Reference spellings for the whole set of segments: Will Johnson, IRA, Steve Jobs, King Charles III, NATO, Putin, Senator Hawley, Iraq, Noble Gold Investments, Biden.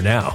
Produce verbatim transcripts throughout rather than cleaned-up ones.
now.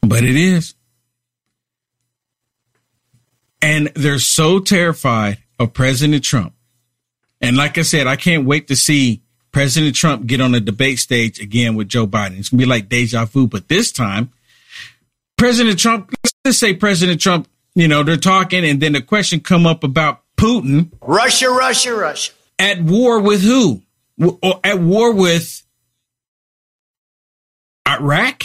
But it is. And they're so terrified of President Trump. And like I said, I can't wait to see President Trump get on a debate stage again with Joe Biden. It's going to be like deja vu. But this time, President Trump, let's just say President Trump, you know, they're talking. And then the question come up about Putin. Russia, Russia, Russia. At war with who? Or at war with Iraq?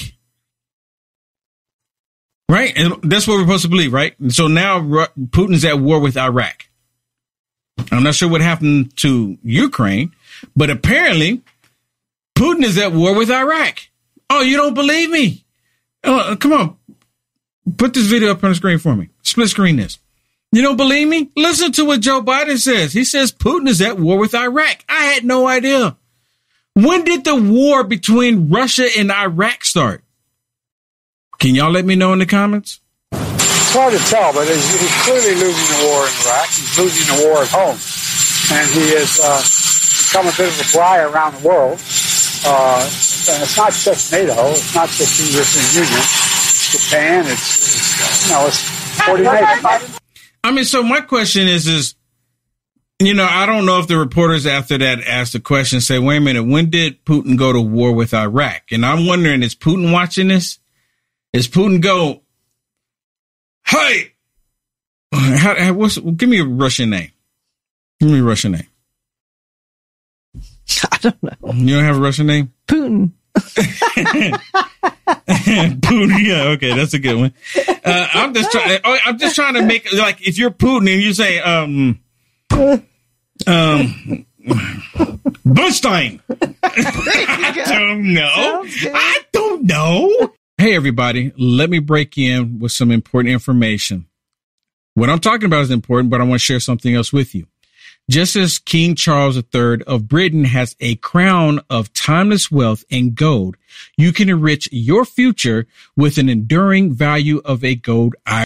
Right. And that's what we're supposed to believe. Right. And so now Putin's at war with Iraq. I'm not sure what happened to Ukraine, but apparently Putin is at war with Iraq. Oh, you don't believe me? Oh, come on. Put this video up on the screen for me. Split screen this. You don't believe me? Listen to what Joe Biden says. He says Putin is at war with Iraq. I had no idea. When did the war between Russia and Iraq start? Can y'all let me know in the comments? It's hard to tell, but he's, he's clearly losing the war in Iraq. He's losing the war at home. And he has uh, become a bit of a fly around the world. Uh, it's not just NATO. It's not just the European Union. It's Japan. It's, it's you know, it's forty nations. I mean, so my question is, is, you know, I don't know if the reporters after that asked the question, say, wait a minute, when did Putin go to war with Iraq? And I'm wondering, is Putin watching this? Is Putin go, hey, how, how, what's, give me a Russian name. Give me a Russian name. I don't know. You don't have a Russian name? Putin. Putin. Yeah, okay, that's a good one. Uh, I'm just trying. I'm just trying to make like if you're Putin and you say, um, um, Bernstein. I don't know. I don't know. Hey, everybody, let me break in with some important information. What I'm talking about is important, but I want to share something else with you. Just as King Charles the Third of Britain has a crown of timeless wealth and gold, you can enrich your future with an enduring value of a gold I R A.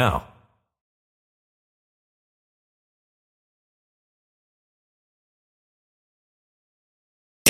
Now.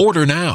Order now.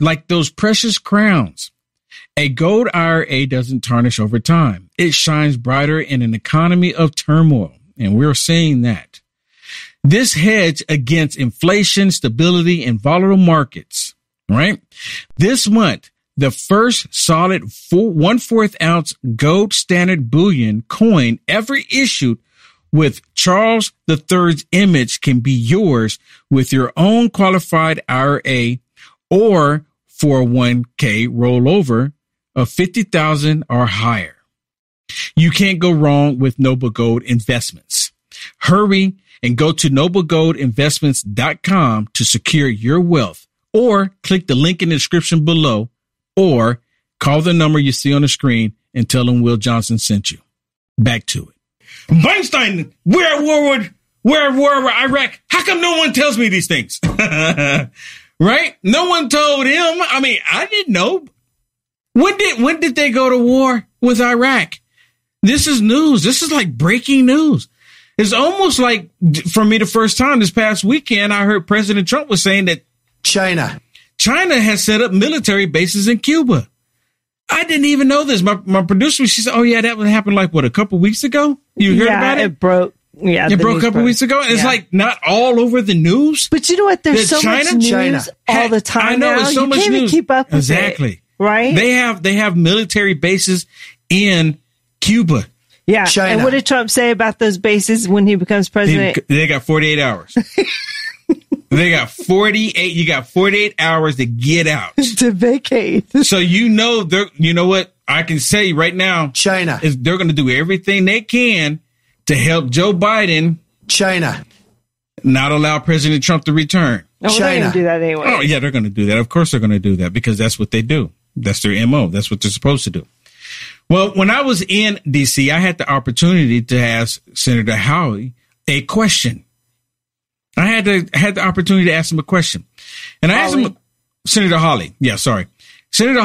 Like those precious crowns, a gold I R A doesn't tarnish over time. It shines brighter in an economy of turmoil, and we're seeing that. This hedge against inflation, stability, and volatile markets, right? This month, the first solid four, one-fourth ounce gold standard bullion coin ever issued with Charles the third's image can be yours with your own qualified I R A or four oh one k rollover of fifty thousand dollars or higher. You can't go wrong with Noble Gold Investments. Hurry and go to noble gold investments dot com to secure your wealth, or click the link in the description below, or call the number you see on the screen and tell them Will Johnson sent you. Back to it. Weinstein, we're at war with, we're at war with Iraq. How come no one tells me these things? Right? No one told him. I mean, I didn't know. When did when did they go to war with Iraq? This is news. This is like breaking news. It's almost like, for me, the first time this past weekend, I heard President Trump was saying that China, China has set up military bases in Cuba. I didn't even know this. My my producer, she said, "Oh yeah, that happened like what a couple weeks ago." You heard yeah, about it? It broke. Yeah, it broke a couple broke. weeks ago. It's yeah. like not all over the news. But you know what? There's so China, much news China. all the time. I know now. It's so you much can't news. Even keep up with exactly. It, right? They have they have military bases in Cuba. Yeah. China. And what did Trump say about those bases when he becomes president? They, they got forty-eight hours. They got forty-eight. You got forty-eight hours to get out. To vacate. So, you know, they're, you know what I can say right now, China is they're going to do everything they can to help Joe Biden. China. Not allow President Trump to return. Oh, well, China. They're going to do that anyway. Oh, yeah, they're going to do that. Of course, they're going to do that because that's what they do. That's their M O. That's what they're supposed to do. Well, when I was in D C, I had the opportunity to ask Senator Hawley a question. I had to had the opportunity to ask him a question, and I Hawley. asked him, Senator Hawley. Yeah, sorry, Senator.